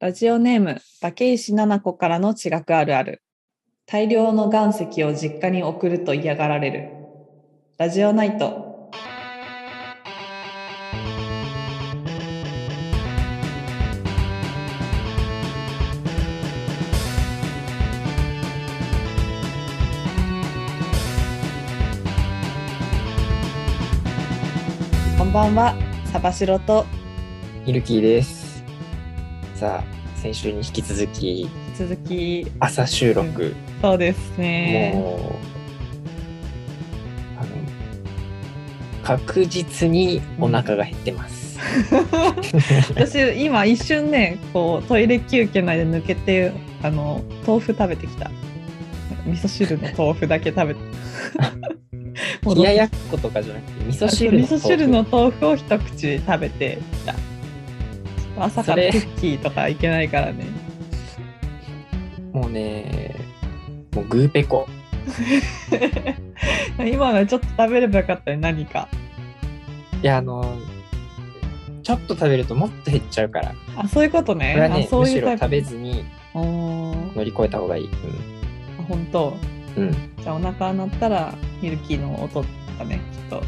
ラジオネーム竹石七子からの地学あるある。大量の岩石を実家に送ると嫌がられる。ラジオナイト。こんばんは、サバシロとイルキーです。さあ、先週に引き続き朝収録、うん、そうですね。もう確実にお腹が減ってます、うん、私今一瞬ねこうトイレ休憩内で抜けて豆腐食べてきた。味噌汁の豆腐だけ食べて冷ややっことかじゃなくて味噌汁の豆腐を一口食べてきた。朝からクッキーとかいけないからね。もうグーペコ今のちょっと食べればよかったね。何かちょっと食べるともっと減っちゃうから。あ、そういうことね。これはね、むしろ食べずに乗り越えた方がいい、うん、あ、本当、うん、じゃあお腹鳴ったらミルキーの音だね、きっと。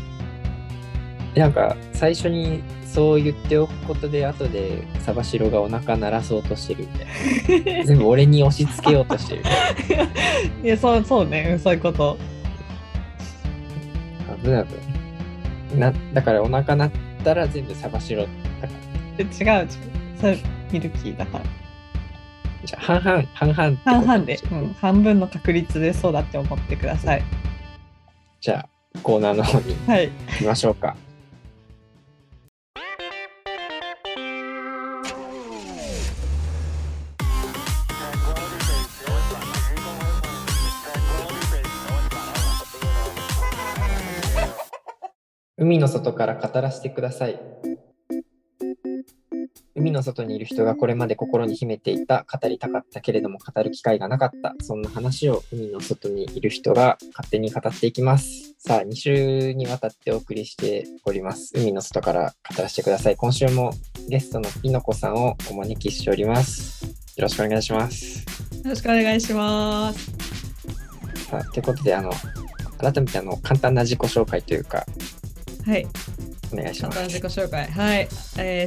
なんか最初にそう言っておくことで後でサバシロがお腹鳴らそうとしてるみたいな全部俺に押し付けようとしてるいや、そうね、そういうこと。危ない危ない。だからお腹鳴ったら全部サバシロだから。違う、それミルキーだから。じゃあ半々で、うん、半分の確率でそうだって思ってください。じゃあコーナーの方に行きましょうか、はい海の外から語らせてください。海の外にいる人がこれまで心に秘めていた、語りたかったけれども語る機会がなかった、そんな話を海の外にいる人が勝手に語っていきます。さあ、2週にわたってお送りしております。海の外から語らせてください。今週もゲストのピノコさんをお招きしております。よろしくお願いします。よろしくお願いします。さあ、ということで改めて簡単な自己紹介というか、はい、お願いします。簡単自己紹介、はい、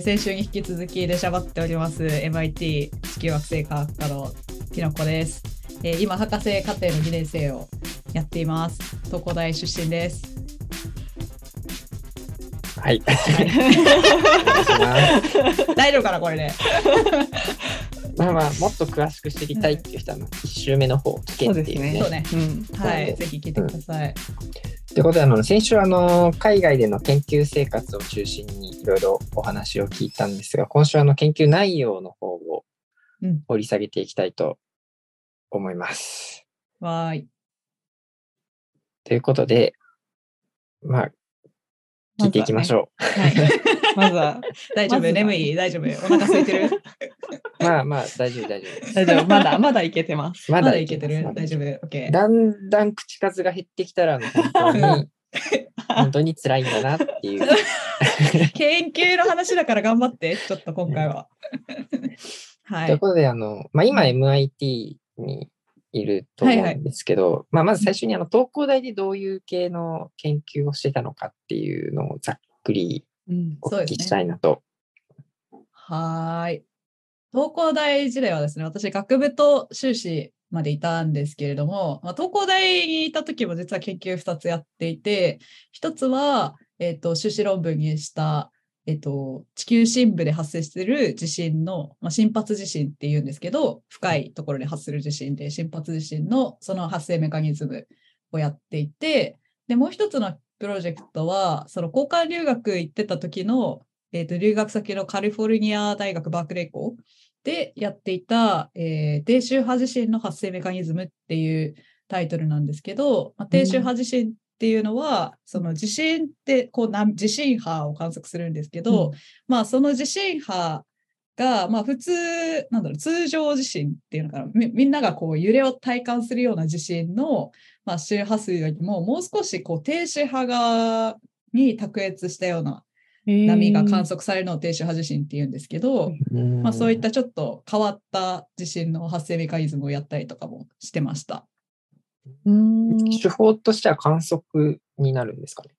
先週に引き続き出しゃばっております MIT 地球惑星科学科のピノコです。今博士課程の2年生をやっています。東工大出身です。はい、はい、大丈夫かなこれねまあもっと詳しく知りたいっていう人は1週目の方を聞けっていうね。そうですね、そうね、うん、はい、ぜひ聞いてください、うん。ということで先週海外での研究生活を中心にいろいろお話を聞いたんですが、今週研究内容の方を掘り下げていきたいと思います。わーい。ということで、まあ聞いていきましょう。まずは、ね、はい、まずは大丈夫、眠い、大丈夫、お腹空いてるまあ大丈夫まだいけてます。まだいけてる、大丈夫、OK。だんだん口数が減ってきたら本当に辛いんだなっていう研究の話だから頑張ってちょっと今回ははい。ということで今 MIT にいると思うんですけど、はいはい、まず最初に東工大でどういう系の研究をしてたのかっていうのをざっくりお聞きしたいなと、うん、ね、はい。東工大時代はですね、私学部と修士までいたんですけれども、東工大にいた時も実は研究2つやっていて、一つは、修士論文にした、地球深部で発生している地震の、深発地震っていうんですけど、深いところで発する地震で、深発地震のその発生メカニズムをやっていて、でもう一つのプロジェクトはその交換留学行ってた時の、留学先のカリフォルニア大学バークレー校でやっていた、低周波地震の発生メカニズムっていうタイトルなんですけど、低周波地震っていうのは、その地震って地震波を観測するんですけど、うん、その地震波が、普通通常地震っていうのかな、みんながこう揺れを体感するような地震の、周波数よりももう少し低周波に卓越したような波が観測されるのを低周波地震っていうんですけど、まあ、そういったちょっと変わった地震の発生メカニズムをやったりとかもしてました。手法としては観測になるんですかね。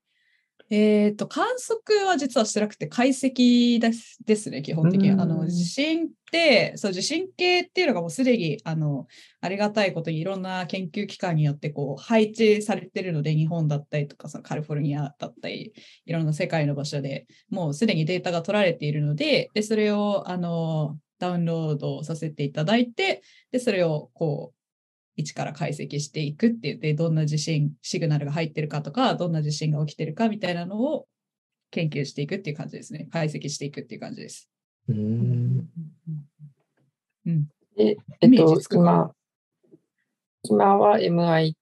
観測は実はしてなくて解析ですね、基本的に。地震ってそう、地震計っていうのがもうすでにありがたいことにいろんな研究機関によってこう配置されてるので、日本だったりとかそのカリフォルニアだったりいろんな世界の場所でもうすでにデータが取られているので、でそれをダウンロードさせていただいて、でそれをこう一から解析していくって言って、どんな地震シグナルが入ってるかとかどんな地震が起きてるかみたいなのを研究していくっていう感じですね。解析していくっていう感じです。今は MIT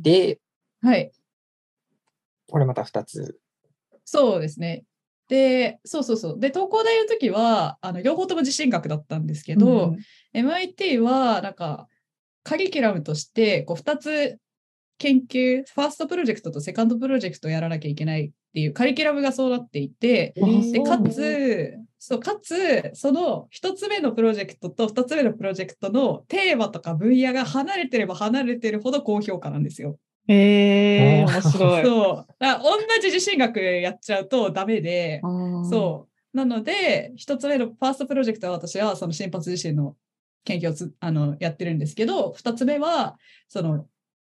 で、はい、これまた2つ。そうですね。で、そうそうそう。で、東工大の時は両方とも地震学だったんですけど、MIT はなんかカリキュラムとしてこう2つ研究、ファーストプロジェクトとセカンドプロジェクトをやらなきゃいけないっていうカリキュラムがそうなっていて、でかつその1つ目のプロジェクトと2つ目のプロジェクトのテーマとか分野が離れてれば離れてるほど高評価なんですよ。面白い。そう、だから同じ地震学やっちゃうとダメで、そうなので1つ目のファーストプロジェクトは私はその深発地震の研究をやってるんですけど、2つ目はその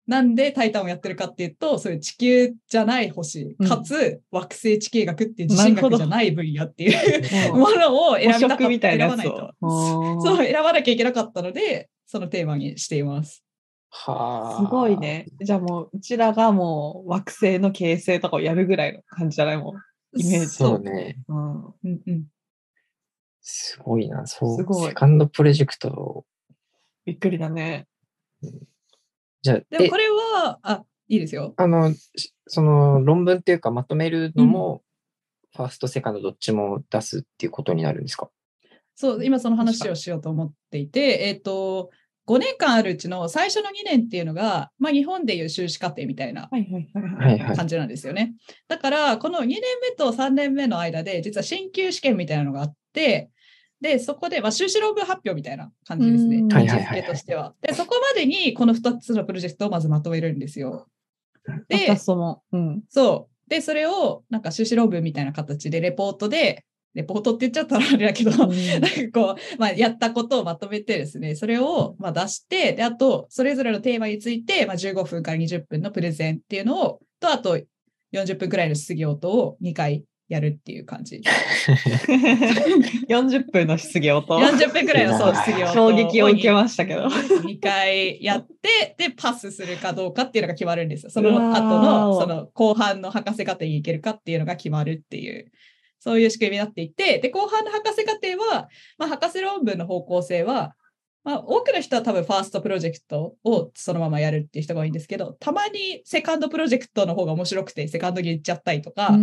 なんでタイタンをやってるかっていうと、そういう地球じゃない星、かつ惑星地形学っていう地震学じゃない分野っていうものを選ばなきゃいけなかったので、そのテーマにしています。はあ、すごいね。じゃあもううちらがもう惑星の形成とかをやるぐらいの感じじゃないもん、イメージ。そうね、すごいな。そう、セカンドプロジェクト、びっくりだね。じゃあでもこれはいいですよ。その論文っていうかまとめるのも、ファーストセカンドどっちも出すっていうことになるんですか？そう、今その話をしようと思っていて、5年間あるうちの最初の2年っていうのが、まあ、日本でいう修士課程みたいな感じなんですよね。だからこの2年目と3年目の間で実は進級試験みたいなのがあって、でそこで、まあ、修士論文発表みたいな感じですね、位置づけとしては。でそこまでにこの2つのプロジェクトをまずまとめるんですよ。で、そうでそれをなんか修士論文みたいな形でレポートって言っちゃったらあれだけど、なんかこう、まあ、やったことをまとめてですね、それをまあ出して、であとそれぞれのテーマについて、まあ、15分から20分のプレゼンっていうのをと、あと40分くらいの質疑応答を2回やるっていう感じ。40分の質疑応答。40分くらいの質疑応答。衝撃を受けましたけど。2回やって、で、パスするかどうかっていうのが決まるんですよ。その後の、その後半の博士課程に行けるかっていうのが決まるっていう。そういう仕組みになっていて、で後半の博士課程は、まあ、博士論文の方向性は、まあ、多くの人は多分ファーストプロジェクトをそのままやるっていう人が多いんですけど、たまにセカンドプロジェクトの方が面白くてセカンドに行っちゃったりとか、あと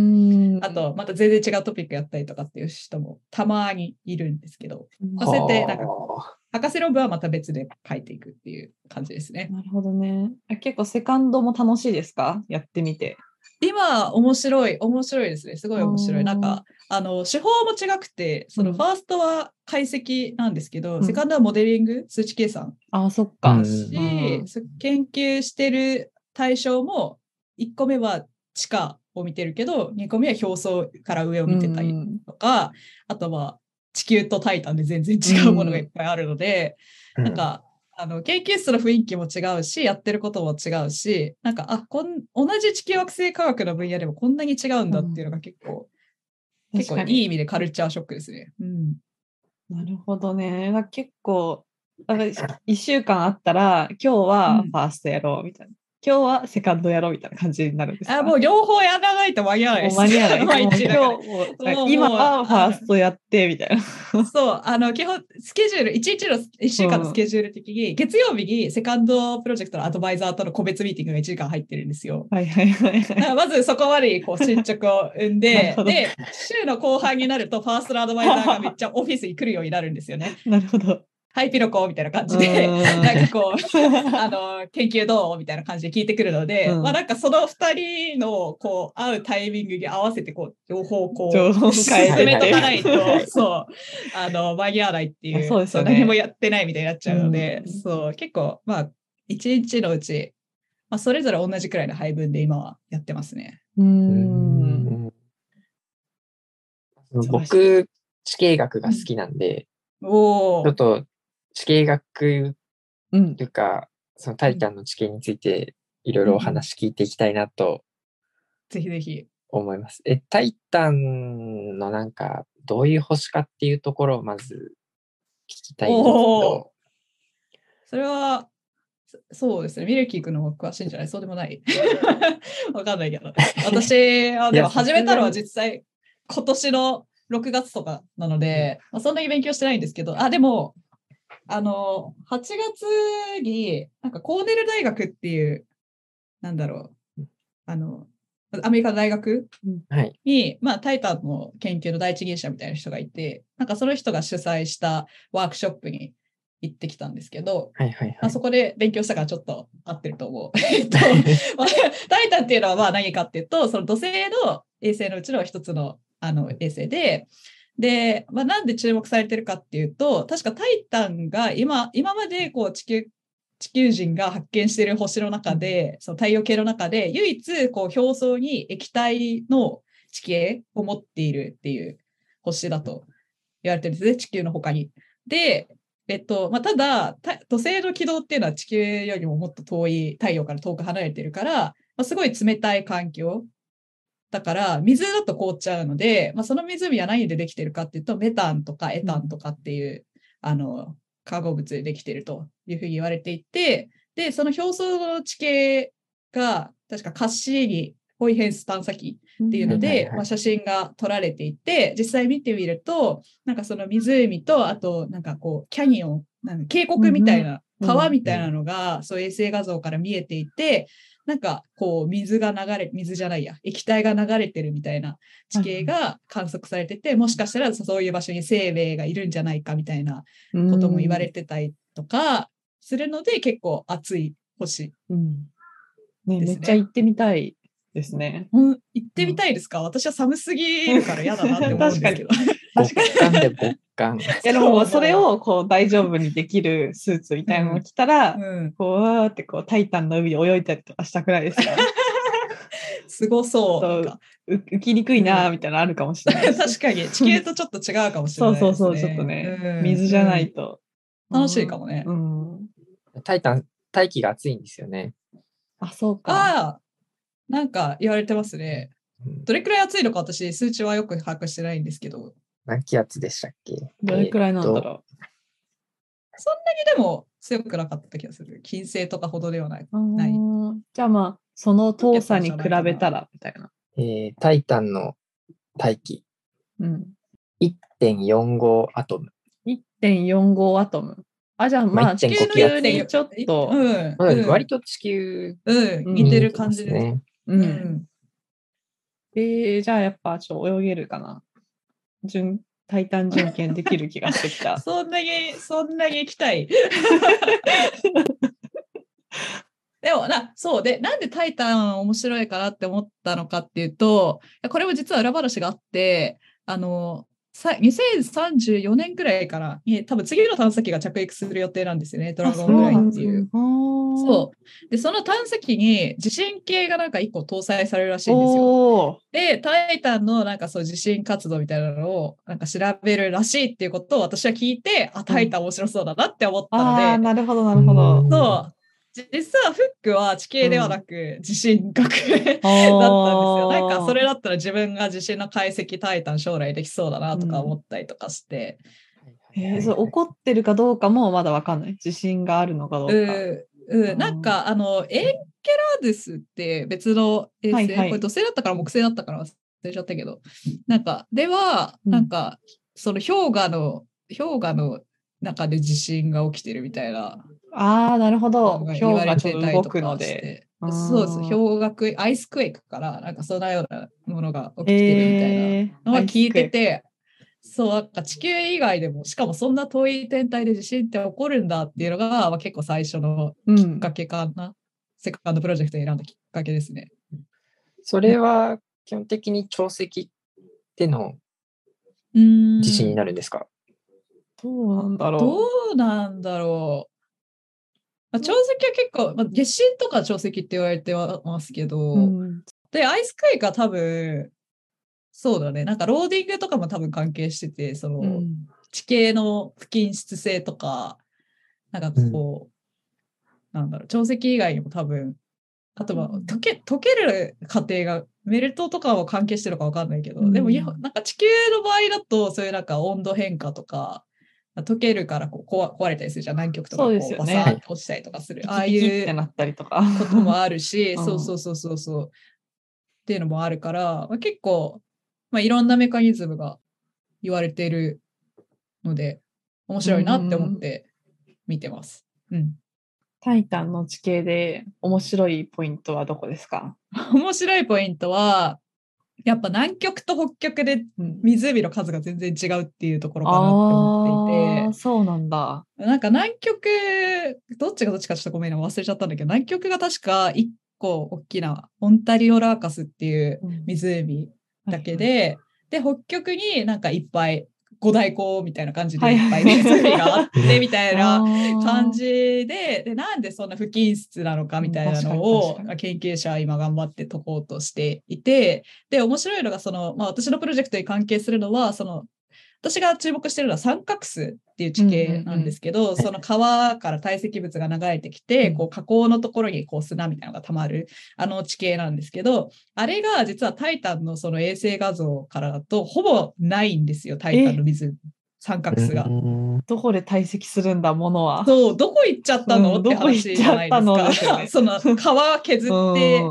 また全然違うトピックやったりとかっていう人もたまにいるんですけど、それでなんか博士論文はまた別で書いていくっていう感じですね。なるほどね。結構セカンドも楽しいですか？やってみて。今面白いですね。すごい面白い。なんか手法も違くて、そのファーストは解析なんですけど、セカンドはモデリング、数値計算。そっか。研究してる対象も1個目は地下を見てるけど、2個目は表層から上を見てたりとか、あとは地球とタイタンで全然違うものがいっぱいあるので、なんか研究室の雰囲気も違うし、やってることも違うし、なんか同じ地球惑星科学の分野でもこんなに違うんだっていうのが結構いい意味でカルチャーショックですね。なるほどね。結構1週間あったら、今日はファーストやろうみたいな、今日はセカンドやろうみたいな感じになるんですか？もう両方やらないと間に合わないです。今はファーストやってみたいな。そう、基本スケジュール、1日の1週間のスケジュール的に、月曜日にセカンドプロジェクトのアドバイザーとの個別ミーティングが1時間入ってるんですよ。まずそこまでこう進捗を生んで、で、週の後半になるとファーストのアドバイザーがめっちゃオフィスに来るようになるんですよね。なるほど。はいピロコみたいな感じでなんかこう研究どうみたいな感じで聞いてくるので、うん、まあなんかその2人のこう会うタイミングに合わせてこう両方こう進めとかないとそう間に合わないっていう、そうですよね、何もやってないみたいになっちゃうので、うん、そう結構まあ1日のうち、まあ、それぞれ同じくらいの配分で今はやってますね。僕地形学が好きなんで、うん、おちょっと地形学というか、うん、そのタイタンの地形についていろいろお話聞いていきたいなと、ぜひぜひ思います。タイタンのなんかどういう星かっていうところをまず聞きたいんですけど、それはそうですね、ミルキー君の方が詳しいんじゃない？そうでもないわかんないけど、私でも始めたのは実際今年の6月とかなので、まあ、そんなに勉強してないんですけど、でも、8月に、なんかコーネル大学っていう、なんだろう、アメリカの大学に、はい、まあ、タイタンの研究の第一人者みたいな人がいて、なんかその人が主催したワークショップに行ってきたんですけど、はいはいはい、まあ、そこで勉強したからちょっと合ってると思う。タイタンっていうのはまあ何かっていうと、その土星の衛星のうちの一つの衛星で、まあ、なんで注目されてるかっていうと、確かタイタンが今までこう地球人が発見している星の中で、その太陽系の中で唯一こう表層に液体の地形を持っているっていう星だと言われてるんですね、地球の他に。で、まあ、ただ土星の軌道っていうのは地球よりももっと遠い、太陽から遠く離れてるから、まあ、すごい冷たい環境だから水だと凍っちゃうので、まあ、その湖は何でできてるかっていうと、メタンとかエタンとかっていう化合物でできてるというふうに言われていて、でその表層の地形が確かカッシーニホイヘンス探査機っていうので、うん、はいはいはい、まあ、写真が撮られていて、実際見てみるとなんかその湖と、あとなんかこうキャニオン、なんか渓谷みたいな、うん、川みたいなのが、うん、そう衛星画像から見えていて、なんかこう水じゃないや、液体が流れてるみたいな地形が観測されてて、うん、もしかしたらそういう場所に生命がいるんじゃないかみたいなことも言われてたりとかするので、結構熱い星ですね。うん、ね、めっちゃ行ってみたいですね。うん、行ってみたいですか？私は寒すぎるから嫌だなって思うんですけど。確かに。いやでもそれをこう大丈夫にできるスーツみたいなのを着たら、うん、こうわーってこうタイタンの海で泳いだりとかしたくらいですからすごそう、なんか浮きにくいなみたいなのあるかもしれない、うん、確かに地形とちょっと違うかもしれないですね。そうちょっとね、うん、水じゃないと、うん、楽しいかもね、うん、タイタン大気が暑いんですよね。あ、そうか、なんか言われてますね。どれくらい暑いのか私数値はよく把握してないんですけど、何気圧でしたっけ？どれくらいなんだろう、そんなにでも強くなかった気がする。金星とかほどではない。じゃあまあその遠さに比べたらみたいな。タイタンの大気、うん、1.45 アトム。1.45 アトム。あ、じゃあまあ地球のちょっと、うんうん、割と地球、うん、似てる感じですね。うんうん、じゃあやっぱちょっと泳げるかな。タイタン巡検できる気がしてきた。そんなに行きたい。でもそうで、なんでタイタン面白いかなって思ったのかっていうと、これも実は裏話があって、2034年くらいから多分次の探査機が着陸する予定なんですよね、ドラゴンフライっていう。そうで、その探査機に地震計がなんか1個搭載されるらしいんですよ。でタイタンのなんかそう地震活動みたいなのをなんか調べるらしいっていうことを私は聞いて、あ、タイタン面白そうだなって思ったので、なるほどなるほど。そう、実はフックは地形ではなく地震学、うん、だったんですよ。なんかそれだったら自分が地震の解析、タイタン将来できそうだなとか思ったりとかして、うん、それ起こってるかどうかもまだ分かんない、地震があるのかどうか、なんかエンケラデスって別の衛星、はいはい、これ土星だったから木星だったから忘れちゃったけど、なんかではなんかその氷河の中で地震が起きてるみたいな。なるほど。氷河がちょっと動くので。そうです。アイスクエイクからなんかそんなようなものが起きてるみたいなのは聞いてて、そう、なんか地球以外でも、しかもそんな遠い天体で地震って起こるんだっていうのが、まあ、結構最初のきっかけかな、うん、セカンドプロジェクトに選んだきっかけですね。それは基本的に潮汐での地震になるんですか？どうなんだろう。まあ、潮汐は結構、まあ、月震とか潮汐って言われてはますけど、うん、でアイスクエイクは多分そうだね、なんかローディングとかも多分関係してて、その、うん、地形の不均質性とか、なんかこう、うん、なんだろう、潮汐以外にも多分、あとは溶ける過程がメルトとかは関係してるか分かんないけど、うん、でもなんか地球の場合だとそういうなんか温度変化とか。溶けるからこう壊れたりするじゃん、南極とかこうバサッと落ちたりとかする、ああいうこともあるし、そうっていうのもあるから、まあ、結構、まあ、いろんなメカニズムが言われているので面白いなって思って見てます、うん、タイタンの地形で面白いポイントはどこですか？面白いポイントはやっぱ南極と北極で湖の数が全然違うっていうところかなって思っていて、そうなんだ。なんか南極どっちかちょっとごめんな忘れちゃったんだけど、南極が確か1個大きなオンタリオラーカスっていう湖だけで、うん、はい、で北極になんかいっぱい五大湖みたいな感じでいっぱい湖があってみたいな感じで、でなんでそんな不均質なのかみたいなのを研究者は今頑張って解こうとしていて、で面白いのがその、まあ、私のプロジェクトに関係するのはその私が注目してるのは三角州っていう地形なんですけど、うんうんうん、その川から堆積物が流れてきて、こう河口のところにこう砂みたいなのが溜まるあの地形なんですけど、あれが実はタイタンのその衛星画像からだとほぼないんですよ、タイタンの水三角州が。どこで堆積するんだものは。そう、どこ行っちゃったの、うん、って話じゃないですか。その川削って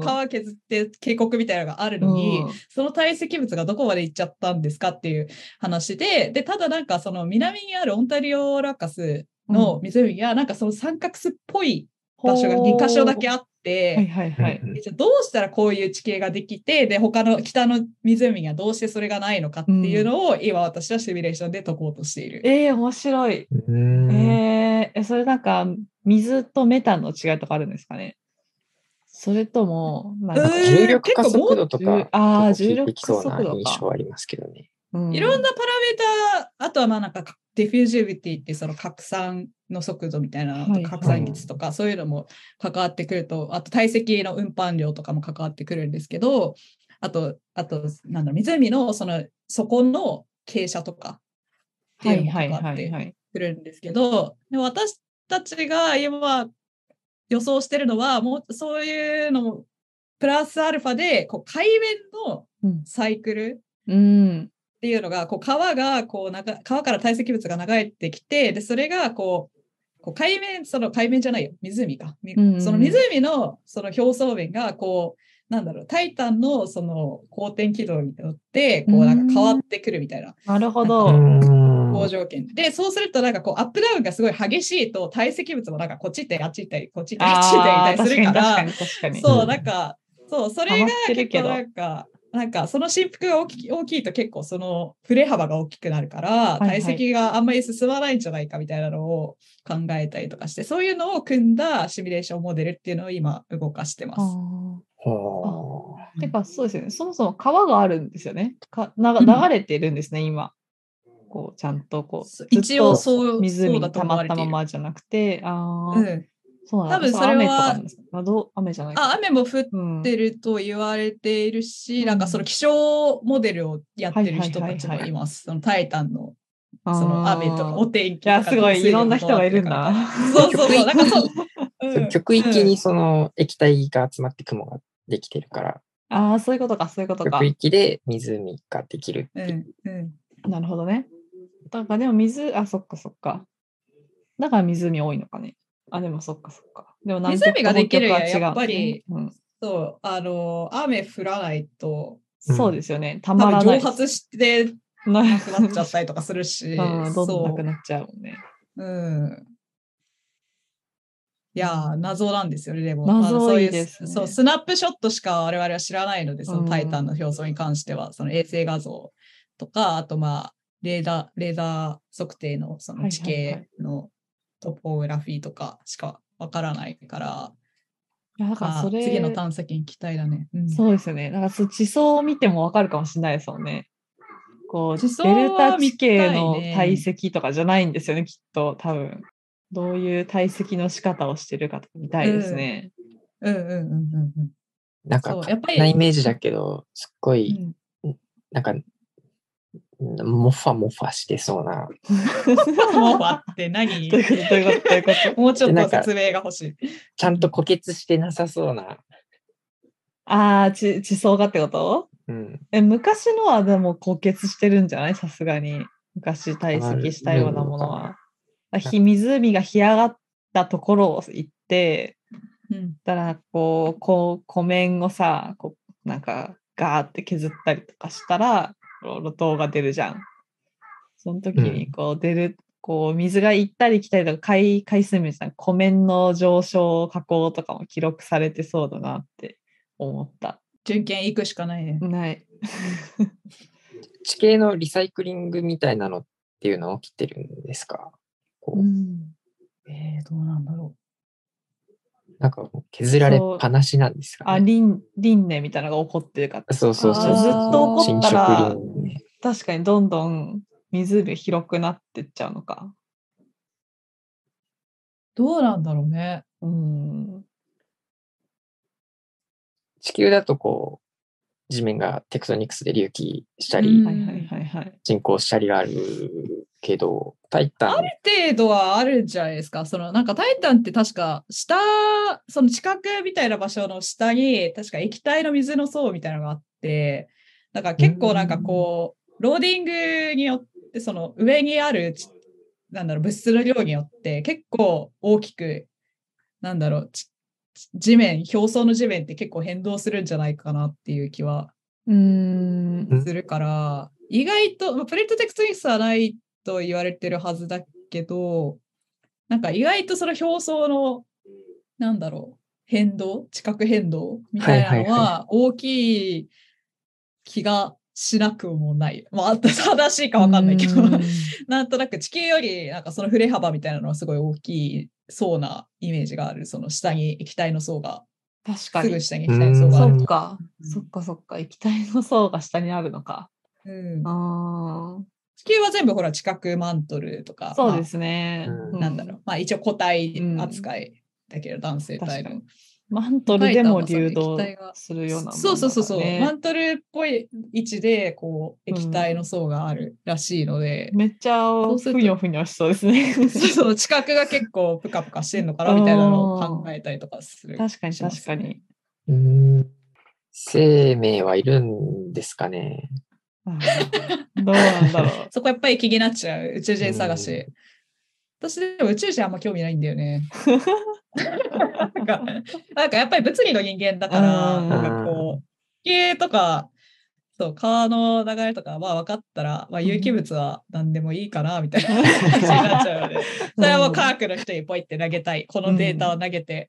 渓谷みたいなのがあるのに、うん、その堆積物がどこまで行っちゃったんですかっていう話で、でただなんかその南にあるオンタリオラカスの湖や、うん、なんかその三角州っぽい場所が2箇所だけあって、はいはいはい、じゃあどうしたらこういう地形ができて、で他の北の湖にはどうしてそれがないのかっていうのを今私はシミュレーションで解こうとしている、うん、面白い。それなんか水とメタンの違いとかあるんですかね？それともなんか重力加速度とか、あ、重力加速度か印象ありますけどね、うん、いろんなパラメーター、あとはまあなんかディフュージビティってその拡散の速度みたいな、拡散率とかそういうのも関わってくると、あと堆積の運搬量とかも関わってくるんですけど、あとなんだろう、湖のその底の傾斜とかっていうのも関わってくるんですけど、で私たちが今予想してるのはもうそういうのもプラスアルファでこう海面のサイクル、うんうん、っていうのがこう川から堆積物が流れてきて、でそれがこう湖か、その湖のその表層面がこうなんだろう、タイタンのその公転軌道によってこうなんか変わってくるみたいな。なるほど。好条件で、そうするとなんかこうアップダウンがすごい激しいと堆積物もなんかこっち行ったりあっち行ったりこっち行ったりあっち行ったりするから、そうなんかそう、それが結構なんかその振幅が大きいと結構その振れ幅が大きくなるから堆積があんまり進まないんじゃないかみたいなのを考えたりとかして、そういうのを組んだシミュレーションモデルっていうのを今動かしてます。あ、てかそうですよね、そもそも川があるんですよね、流れてるんですね、うん、今こうちゃんとこうずっと湖に溜まったままじゃなくて、あ、うん、そうなんです。多分それは雨も降ってると言われているし、うん、なんかその気象モデルをやってる人たちもいます。そのタイタンのその雨とかお天気とか、すごいいろんな人がいるんだ。そうなんかそう、うん、極域にその液体が集まって雲ができてるから、うん、あ、そういうことか。極域で湖ができるっていう、うんうん。なるほどね。なんかでもそっか。だから湖多いのかね。あ、でもそっか。でも湖ができるよ、やっぱり、うん、そう、雨降らないと、そうですよね、たまらない。蒸発してなくなっちゃったりとかするし、どんどんなくなっちゃうもんね。うん。いやー、謎なんですよね、でも。謎いですね。そう、スナップショットしか我々は知らないので、そのタイタンの表層に関しては、その衛星画像とか、あとまあ、レーダー測定のその地形のトポグラフィーとかしかわからないから、なんかそれ次の探査機に期待だね、うん、そうですね。なんかそ地層を見てもわかるかもしれないですよね。こうデルタ地形の堆積とかじゃないんですよね、きっと多分。どういう堆積の仕方をしてるかとか見たいですね。うんうんうんうんうん。なんか勝手なイメージだけど、すっごい、うん、なんかモファモファしてそうな。モファって何？どういうこと？どういうこと？もうちょっと説明が欲しい。ちゃんと固結してなさそうな。ああ、地層がってこと？うん、昔のはでも固結してるんじゃない？さすがに昔堆積したようなものは、湖が干上がったところを行って、うん、だからこう湖面をさ、こうなんかガーって削ったりとかしたら露頭が出るじゃん。その時にこう出る、うん、こう水が行ったり来たりとか海水面じゃん、湖面の上昇下降とかも記録されてそうだなって思った。純研行くしかないね。ない。地形のリサイクリングみたいなのっていうのは起きてるんですか？うん、どうなんだろう。なんか削られっぱなしなんですかね。あ、輪廻みたいなのが起こってるかって。そうそうそう。ずっと起こったら、確かにどんどん湖広くなってっちゃうのか。どうなんだろうね。うん。地球だとこう地面がテクトニクスで隆起したり、進行したりがあるけど、タイタンある程度はあるんじゃないですか。そのなんかタイタンって確か下、その地殻みたいな場所の下に確か液体の水の層みたいなのがあって、だから結構なんかこうローディングによってその上にあるなんだろう物質の量によって結構大きくなんだろう。地面、表層の地面って結構変動するんじゃないかなっていう気はするから、意外と、まあ、プレートテクトニクスはないと言われてるはずだけど、なんか意外とその表層のなんだろう変動、地殻変動みたいなのは大きい気がしなくもない。まあ正しいか分かんないけど、なんとなく地球よりなんかその振れ幅みたいなのはすごい大きいそうなイメージがある。その下に液体の層が、確かにすぐ下に液体の層がある。そっか、うん、そっかそっか、液体の層が下にあるのか、うん、あ、地球は全部ほら地殻マントルとか、そうですね、まあ、なんだろう、まあ、一応個体扱いだけど、うん、男性体のマントルでも流動するようなもの、ね、そうそうそうそう、マントルっぽい位置でこう液体の層があるらしいので、うん、めっちゃふにょふにょしそうですね。そうそう、地殻が結構プカプカしてんのかなみたいなのを考えたりとかする。確かに確かに。生命はいるんですかね。どうなんだろう。そこやっぱり気になっちゃう、宇宙人探し。私でも宇宙人あんま興味ないんだよね。なんかやっぱり物理の人間だから、なんかこう地形とかそう川の流れとかまあ分かったら、まあ、有機物は何でもいいかなみたいな感じになっちゃうので、それはもう科学の人にポイって投げたい、このデータを投げて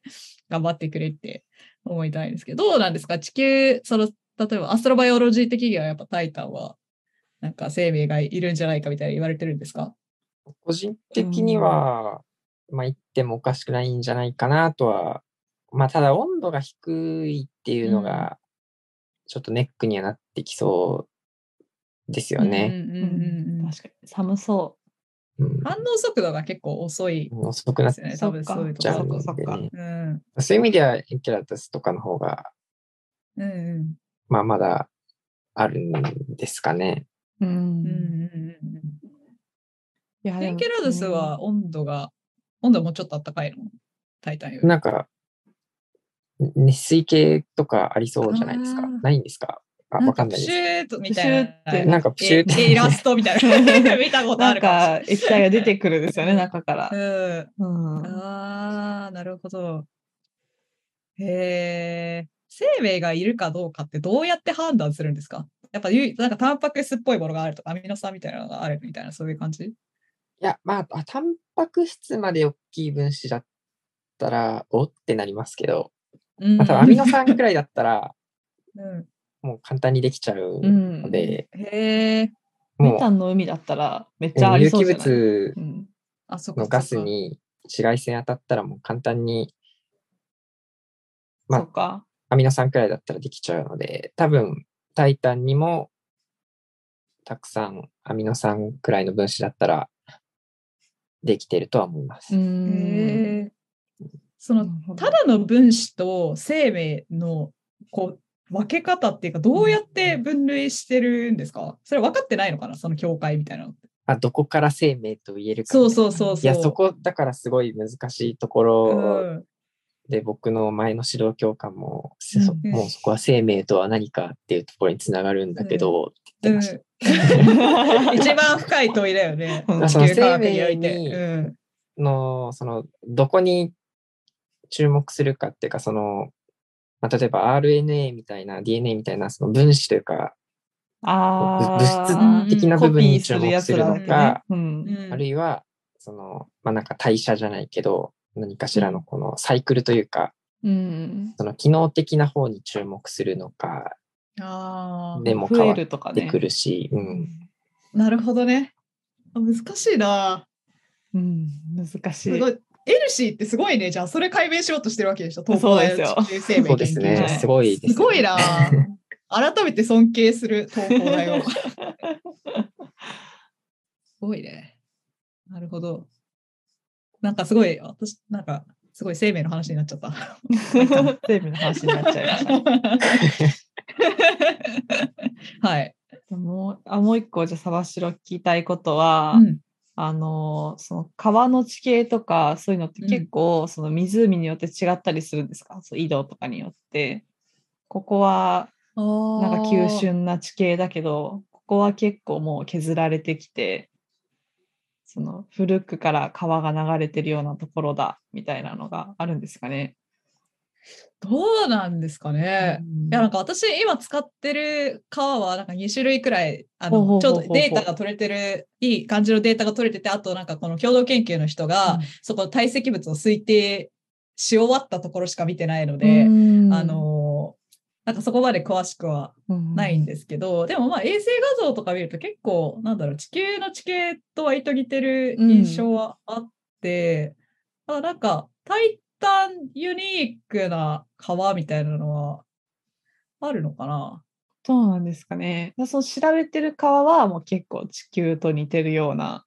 頑張ってくれって思いたいんですけど、どうなんですか、地球、その例えばアストロバイオロジー的にはやっぱタイタンはなんか生命がいるんじゃないかみたいに言われてるんですか？個人的には、まあ、言ってもおかしくないんじゃないかなとは、まあ、ただ温度が低いっていうのがちょっとネックにはなってきそうですよね。確かに寒そう、うん、反応速度が結構遅い、ね、遅くなっちゃうんで、ね、そういう意味ではエンケラトスとかの方が、うんうん、まあまだあるんですかね。うんうんうん、エンケラドゥスは温度もちょっと暖かいの、タイタンより。なんか熱水系とかありそうじゃないですか。ないんですか？あ、わかんないです。プシュートみたいな、なんかプシュートイラストみたいな見たことあるかもしれない。なんか液体が出てくるんですよね、中から。うん、あー、なるほど。へー、生命がいるかどうかってどうやって判断するんですか？やっぱなんかタンパク質っぽいものがあるとかアミノ酸みたいなのがあるみたいな、そういう感じ？いや、まあ、タンパク質まで大きい分子だったら、おってなりますけど、また、アミノ酸くらいだったら、うん、もう簡単にできちゃうので、うん、へー、メタンの海だったらめっちゃありそうじゃない、有機物のガスに紫外線当たったらもう簡単に、まあ、そうか、アミノ酸くらいだったらできちゃうので、多分タイタンにもたくさんアミノ酸くらいの分子だったらできているとは思います。そのただの分子と生命のこう分け方っていうか、どうやって分類してるんですか？それ分かってないのかな、その境界みたいなのって。あ、どこから生命と言えるか。そうそうそうそう。いや、そこだからすごい難しいところで、僕の前の指導教官も、もうそこは生命とは何かっていうところにつながるんだけど、って言ってました。一番深い問いだよね。その生命にの、そのどこに注目するかっていうか、その、まあ、例えば RNA みたいな DNA みたいなその分子というか、物質的な部分に注目するのか、あるいはその、まあ、なんか代謝じゃないけど何かしらのこのサイクルというか、その機能的な方に注目するのかでも変わってくるし、なるほどね。難しいな、難しい。すごいエルシーってすごいね。じゃあそれ解明しようとしてるわけでしょ。そうですよ。そうですね。すごいですね。すごいな。改めて尊敬する東工大を。すごいね。なるほど。なんかすごい、私なんかすごい生命の話になっちゃった。生命の話になっちゃいました。はい。もう一個じゃあ沢城聞きたいことは。その川の地形とかそういうのって結構その湖によって違ったりするんですか？そう、緯度とかによって、ここはなんか急峻な地形だけど、ここは結構もう削られてきて、その古くから川が流れてるようなところだみたいなのがあるんですかね？どうなんですかね。いや、なんか私今使ってる川はなんか2種類くらい、ちょうどデータが取れてる、いい感じのデータが取れてて、あとなんかこの共同研究の人が、そこの堆積物を推定し終わったところしか見てないので、なんかそこまで詳しくはないんですけど、でもまあ衛星画像とか見ると結構なんだろう、地球の地形と割と似てる印象はあって、なんか一旦ユニークな川みたいなのはあるのかな。そうなんですかね。その調べてる川はもう結構地球と似てるような。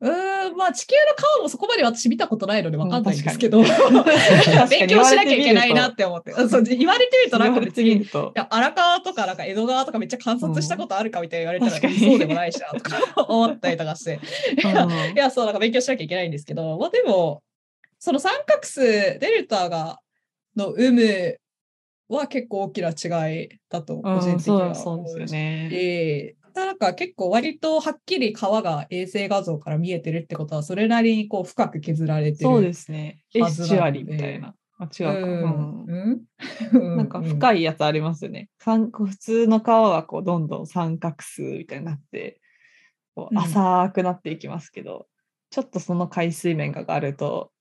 まあ地球の川もそこまで私見たことないので分かんないんですけど、勉強しなきゃいけないなって思って。そう、言われてみるとなんか別に、荒川とかなんか江戸川とかめっちゃ観察したことあるかみたいに言われたら、そうでもないしなとか思ったりとかして。いや、そう、なんか勉強しなきゃいけないんですけど、まあでも、その三角州デルタがの有無は結構大きな違いだと個人的には思うし、なんか結構割とはっきり川が衛星画像から見えてるってことは、それなりにこう深く削られてるはずなので。そうですね。エスチュアリみたいな。あ、違うか。なんか深いやつありますよね。普通の川はこうどんどん三角州みたいになって、こう浅くなっていきますけど、ちょっとその海水面があると、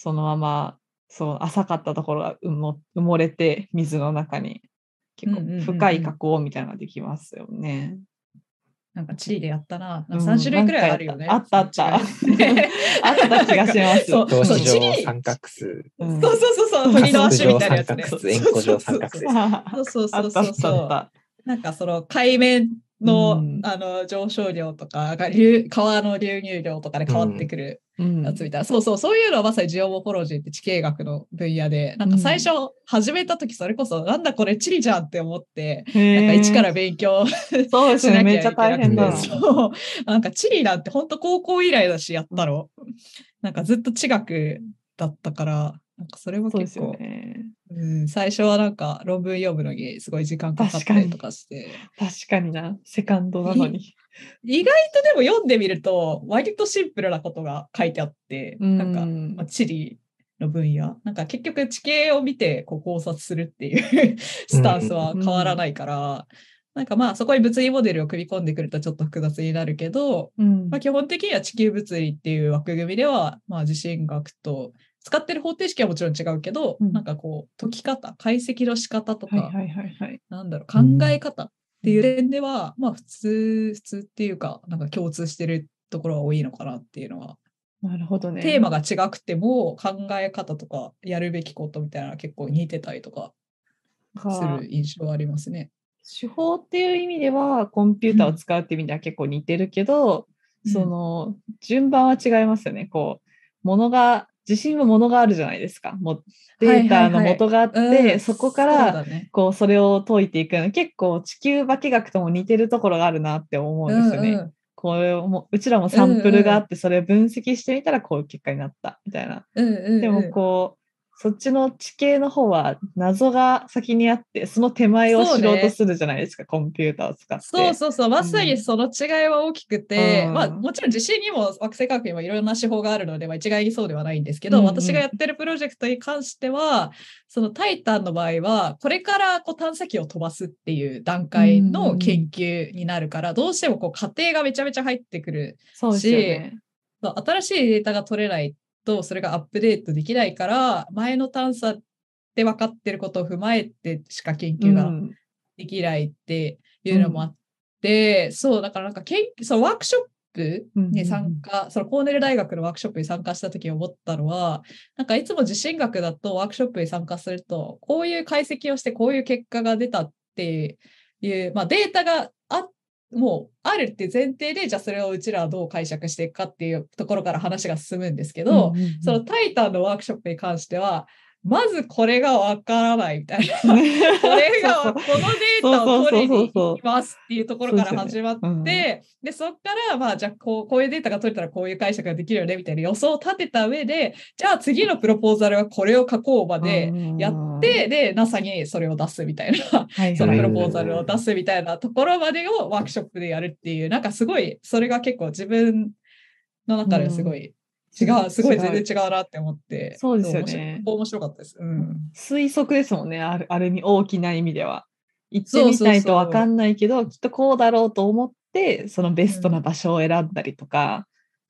そのままそう浅かったところが埋もれて、水の中に結構深い加工みたいなのができますよね。なんかチリでやったな。3種類くらいあるよね。あったあった。あった気がします。そうそう、チリ三角数。そうそうそう、鳥の足みたいなやつね。円弧状三角数。そうそうそうそう。なんかその海面の上昇量とか川の流入量とかで変わってくるやつみたいな、そうそう、そういうのはまさにジオモフォロジーって地形学の分野で、なんか最初始めた時それこそなんだこれ地理じゃんって思って、なんか一から勉強そうです、ね、しなきゃいけなくて、めっちゃ大変だ。そう、なんか地理なんて本当高校以来だしやったろ、なんかずっと地学だったから。なんかそれも結構、最初はなんか論文読むのにすごい時間かかったりとかして。確かにな、セカンドなのに意外と。でも読んでみると割とシンプルなことが書いてあって、なんか、まあ、地理の分野なんか結局地形を見てこう考察するっていうスタンスは変わらないから、なんかまあそこに物理モデルを組み込んでくるとちょっと複雑になるけど、基本的には地球物理っていう枠組みでは、まあ、地震学と使ってる方程式はもちろん違うけど、なんかこう解き方、解析の仕方とか、なんだろう、考え方っていう点では、まあ普通っていうか、なんか共通してるところが多いのかなっていうのは。なるほどね。テーマが違くても考え方とかやるべきことみたいなの結構似てたりとかする印象はありますね。手法っていう意味ではコンピューターを使うっていう意味では結構似てるけど、うん、その順番は違いますよね。こう物が自信は物があるじゃないですか。もうデータの元があって、はいはいはい、そこからこうそれを解いていくの、結構地球化学とも似てるところがあるなって思うんですよね。うんうん、これもうちらもサンプルがあって、それを分析してみたらこういう結果になったみたいな。うんうんうん、でもこうそっちの地形の方は謎が先にあって、その手前を知ろうとするじゃないですか、ね、コンピューターを使って。そうそうそう、まさにその違いは大きくて、うん、まあ、もちろん地震にも惑星科学にもいろんな手法があるので、まあ、一概にそうではないんですけど、うんうん、私がやってるプロジェクトに関してはそのタイタンの場合はこれからこう探査機を飛ばすっていう段階の研究になるから、うんうん、どうしてもこう過程がめちゃめちゃ入ってくるし、そうですよね、新しいデータが取れないとそれがアップデートできないから、前の探査で分かってることを踏まえてしか研究ができないっていうのもあって、うん、そうだからなんかそのワークショップに参加、うん、そのコーネル大学のワークショップに参加した時思ったのは、なんかいつも地震学だとワークショップに参加するとこういう解析をしてこういう結果が出たっていう、まあ、データがもうあるって前提で、じゃあそれをうちらはどう解釈していくかっていうところから話が進むんですけど、うんうんうん、そのタイタンのワークショップに関してはまずこれがわからないみたいなこのデータを取りに行きますっていうところから始まって、そうそうそうそう、でそっからまあじゃあこういうデータが取れたらこういう解釈ができるよねみたいな予想を立てた上で、じゃあ次のプロポーザルはこれを書こうまでやって、うん、で NASA にそれを出すみたいな、はいはい、そのプロポーザルを出すみたいなところまでをワークショップでやるっていう、なんかすごいそれが結構自分の中ですごい、うん、すごい全然違うなって思って。そうですよね、面白かったです、うん、推測ですもんね、あれに大きな意味では。行ってみないと分かんないけど、そうそうそう、きっとこうだろうと思ってそのベストな場所を選んだりとか、うん、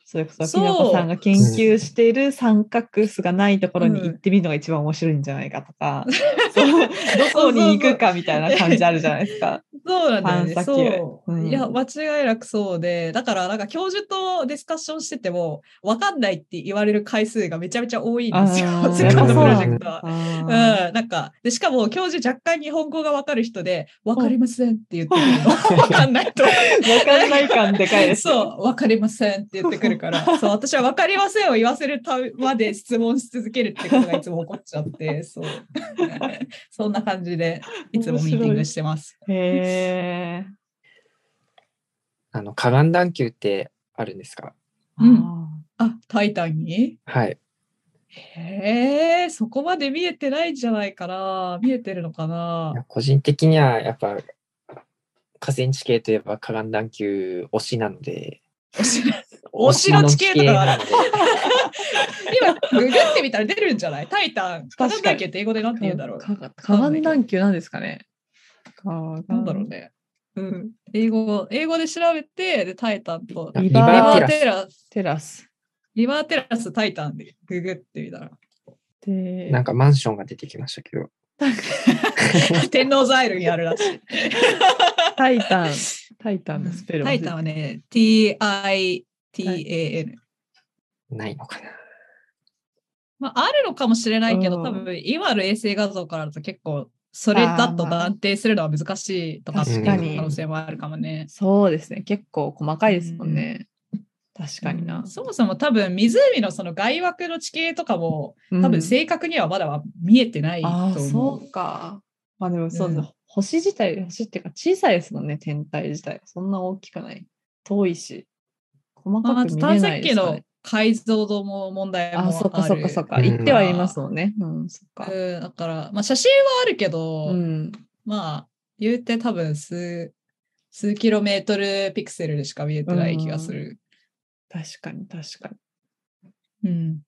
それこそピノコさんが研究している三角巣がないところに行ってみるのが一番面白いんじゃないかとか、うん、そうどこに行くかみたいな感じあるじゃないですか。そうなんですね、そう、うん、いや間違いなくそうで、だからなんか教授とディスカッションしてても分かんないって言われる回数がめちゃめちゃ多いんですよ、セカンドプロジェクトは。うん、なんかでしかも教授若干日本語が分かる人で、分かりませんって言ってくるの分かんないと分かんない感でかいです。そう、分かりませんって言ってくるからそう、私は分かりませんを言わせるまで質問し続けるってことがいつも起こっちゃってそうそんな感じでいつもミーティングしてます。へー、火眼段球ってあるんですか？うん、あ、タイタンに？はい。へえ、そこまで見えてないんじゃないかな。見えてるのかな。個人的にはやっぱ河川地形といえば火眼段球推しなので。推しの地形とかある。今ググってみたら出るんじゃない？タイタン。火眼段球って英語で何て言うんだろう。火眼段球なんですかね。なんだろうね、うん、英語で調べて、でタイタンとリバーテラスタイタンでググってみたら、でなんかマンションが出てきましたけど天王洲アイルにあるらしいタイタンのスペル、タイタンはね TITAN ないのかな、まあ、あるのかもしれないけど、多分今の衛星画像からだと結構それだと断定するのは難しいとかっていう可能性もあるかもね。そうですね、結構細かいですもんね、うん、確かにな、うん、そもそも多分湖のその外枠の地形とかも多分正確にはまだは見えてないと思う、うん、あ、そうか、まあでもそうです、うん、星っていうか小さいですもんね、天体自体そんな大きくない、遠いし細かく見えないですかね。解像度も問題もある。あ、そっか言ってはいますもんね、うんうん、そっか、だから、まあ、写真はあるけど、うん、まあ言うて多分数キロメートルピクセルでしか見えてない気がする、うん、確かに、うん、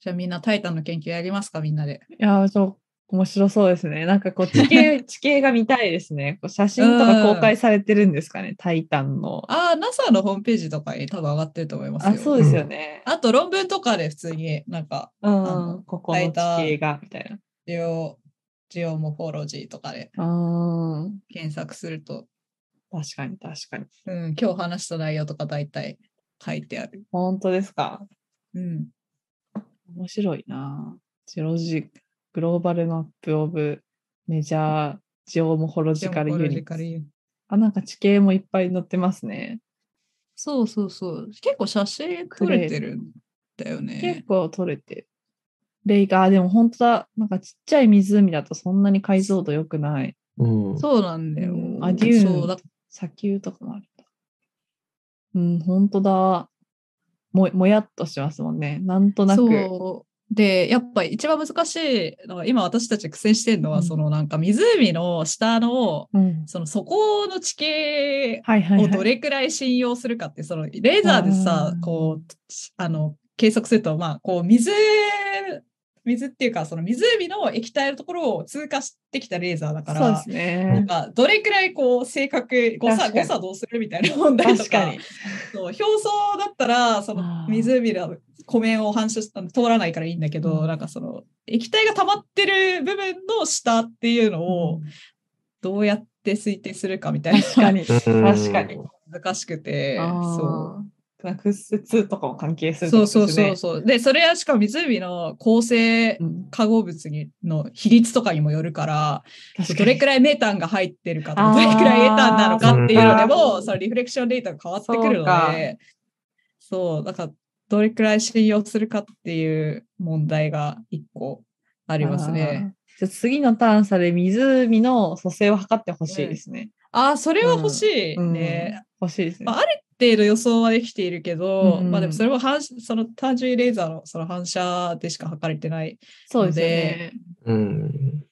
じゃあみんなタイタンの研究やりますか、みんなで。いや、そう面白そうですね、なんかこう地形が見たいですね。こう写真とか公開されてるんですかね、タイタンの。あ、 NASA のホームページとかに多分上がってると思いますよ。あ、そうですよね、うん、あと論文とかで普通になんか、ここの地形がみたいな、ジオモフォロジーとかで検索すると確かに確かに、うん、今日話した内容とか大体書いてある。本当ですか。うん。面白いな。ジオロジグローバルマップオブメジャージオモホロジカルユニット。あ、なんか地形もいっぱい載ってますね。そうそうそう。結構写真撮れてるんだよね。結構撮れてる。レイガーでも本当だ。なんかちっちゃい湖だとそんなに解像度良くない。うん、そうなんだよ。アデューン、砂丘とかもある。うん、本当だ。もやっとしますもんね。なんとなく。そう。で、やっぱ一番難しいのは、今私たち苦戦してるのは、うん、そのなんか湖の下の、うん、その底の地形をどれくらい信用するかって、はいはいはい、そのレーザーでさ、こう、計測すると、まあ、こう、水っていうか、その湖の液体のところを通過してきたレーザーだから、そうですね、なんかどれくらいこう正確、誤差どうするみたいな問題とか、確かにそう表層だったら、その湖の湖面を反射したの通らないからいいんだけど、うん、なんかその液体が溜まってる部分の下っていうのをどうやって推定するかみたいな、確かに難しくて、そう。屈折とかも関係するとですね。そう。で、それはしかも湖の構成化合物の比率とかにもよるから、どれくらいメタンが入ってるかとか、どれくらいエタンなのかっていうのでも、そのリフレクションデータが変わってくるので、そう、だからどれくらい信用するかっていう問題が一個ありますね。じゃ次の探査で湖の組成を測ってほしいですね。うん、ああ、それは欲しいね。欲しいですね。まあ程度予想はできているけど、うん、まあでもそれもその単純にレーザーのその反射でしか測れてないので、そうですね。うん。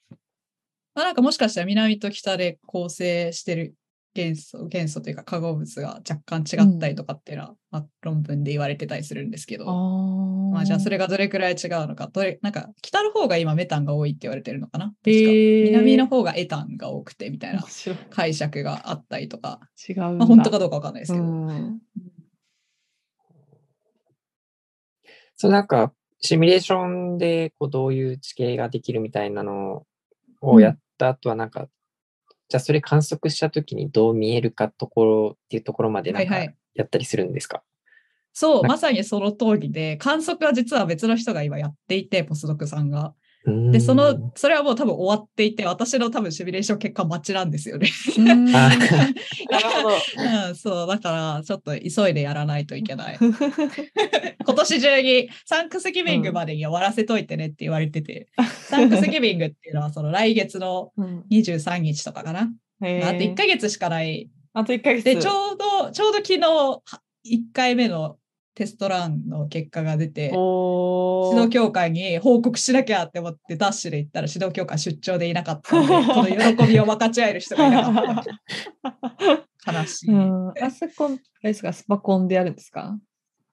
まあなんかもしかしたら南と北で構成してる元素というか化合物が若干違ったりとかっていうのは、うん、まあ、論文で言われてたりするんですけど、まあじゃあそれがどれくらい違うのか、なんか北の方が今メタンが多いって言われてるのかな、確か南の方がエタンが多くてみたいな解釈があったりとか、違う、まあ、本当かどうかわかんないですけど、うん、そう、なんかシミュレーションでこうどういう地形ができるみたいなのをやった後はなんか、うん、じゃあそれ観測したときにどう見えるかところっていうところまでなんかやったりするんですか？はいはい、そう、まさにその通りで、観測は実は別の人が今やっていて、ポスドクさんが。で、それはもう多分終わっていて、私の多分シミュレーション結果待ちなんですよね。なるほど、うん。そう、だからちょっと急いでやらないといけない。今年中にサンクスギビングまでに終わらせといてねって言われてて、サンクスギビングっていうのはその来月の23日とかかな。あと1ヶ月しかない。あと1ヶ月。で、ちょうど昨日1回目のテストランの結果が出て、指導協会に報告しなきゃって思ってダッシュで行ったら指導協会出張でいなかったので、この喜びを分かち合える人がいなかった。悲しい。あそこ、スパコンでやるんですか？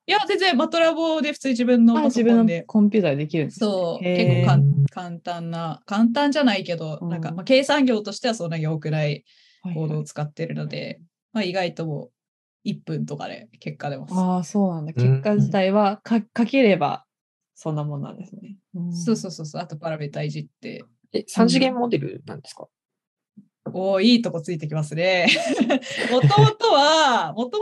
いや、全然マトラボで普通に自分のパソコンで。コンピューターできるんですね。そう、結構簡単じゃないけど、なんかまあ計算業としてはそんなに多くないコードを使ってるので、はいはい、まあ、意外とも1分とかで結果出ます。ああ、そうなんだ。結果自体はかければそんなもんなんですね。うん、そう。あとパラメータいじって。3次元モデルなんですか？おー、いいとこついてきますね。もとも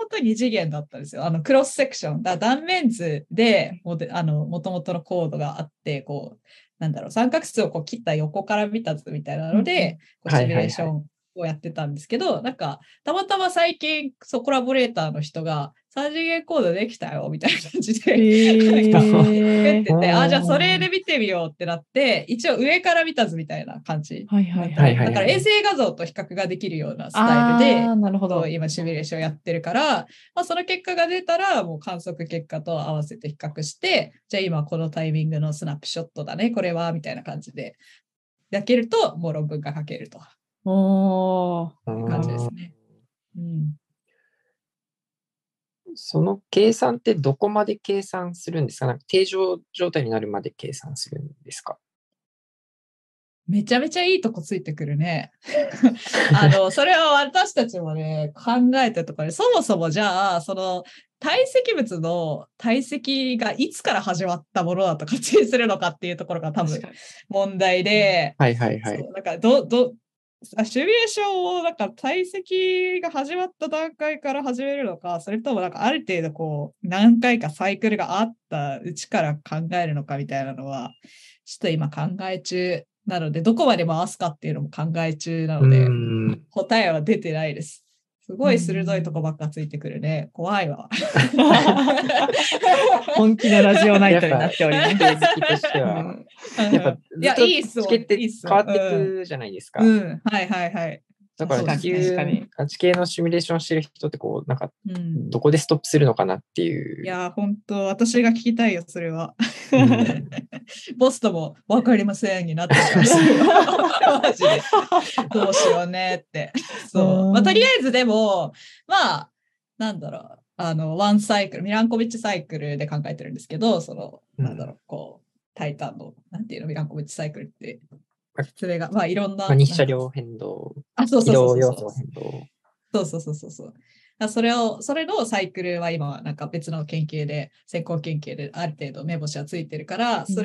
と2次元だったんですよ。クロスセクション。断面図で、もともとのコードがあって、こう、なんだろう、三角質をこう切った横から見た図みたいなので、うん、シミュレーション。はいはいはい、をやってたんですけど、なんかたまたま最近コラボレーターの人が3次元コードできたよみたいな感じで作ってて、あ、じゃあそれで見てみようってなって、一応上から見た図みたいな感じ、だから衛星画像と比較ができるようなスタイルで、なるほど、今シミュレーションやってるから、まあ、その結果が出たらもう観測結果と合わせて比較して、じゃあ今このタイミングのスナップショットだねこれはみたいな感じでやけると、もう論文が書けると。おー、感じですね。うん、その計算ってどこまで計算するんですか？なんか定常状態になるまで計算するんですか？めちゃめちゃいいとこついてくるね。それは私たちもね、考えたところで、そもそもじゃあ、その堆積物の堆積がいつから始まったものだと仮定するのかっていうところが多分問題で、はいはいはい。なんかシミュレーションをなんか堆積が始まった段階から始めるのか、それともなんかある程度こう何回かサイクルがあったうちから考えるのかみたいなのはちょっと今考え中なので、どこまで回すかっていうのも考え中なので、答えは出てないです。すごい鋭いとこばっかついてくるね。怖いわ。本気のラジオナイトになっております。好きとしては。やっぱ、いいっすもん。変わっていくじゃないですか。うん、はいはいはい。だから地形のシミュレーションしてる人ってこうなんかどこでストップするのかなっていう、うん、いや本当私が聞きたいよそれは、うん、ボスとも分かりませんになってきましたマジでどうしようねってそう、まあ、とりあえずでもまあなんだろうワンサイクルミランコビッチサイクルで考えてるんですけどそのなんだろう、うん、こうタイタンのなんていうのミランコビッチサイクルってそれが、まあ、いろんな。まあ、日射量変動。あ、そうそうそうそう。移動要素の変動。そうそうそうそうそう。それのサイクルは今、なんか別の研究で、先行研究である程度目星はついてるから、そ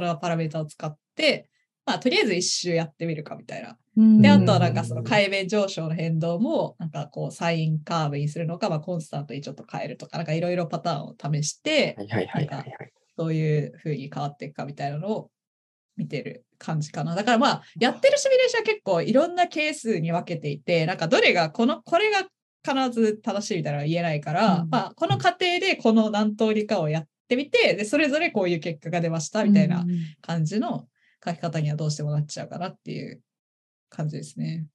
のパラメータを使って、まあ、とりあえず一周やってみるかみたいな。で、あとはなんかその海面上昇の変動も、なんかこう、サインカーブにするのか、まあ、コンスタントにちょっと変えるとか、なんかいろいろパターンを試して、どういう風に変わっていくかみたいなのを見てる感じかな。だからまあやってるシミュレーションは結構いろんな係数に分けていて、なんかどれがこれが必ず正しいみたいなのは言えないから、うん、まあこの過程でこの何通りかをやってみて、でそれぞれこういう結果が出ましたみたいな感じの書き方にはどうしてもなっちゃうかなっていう感じですね。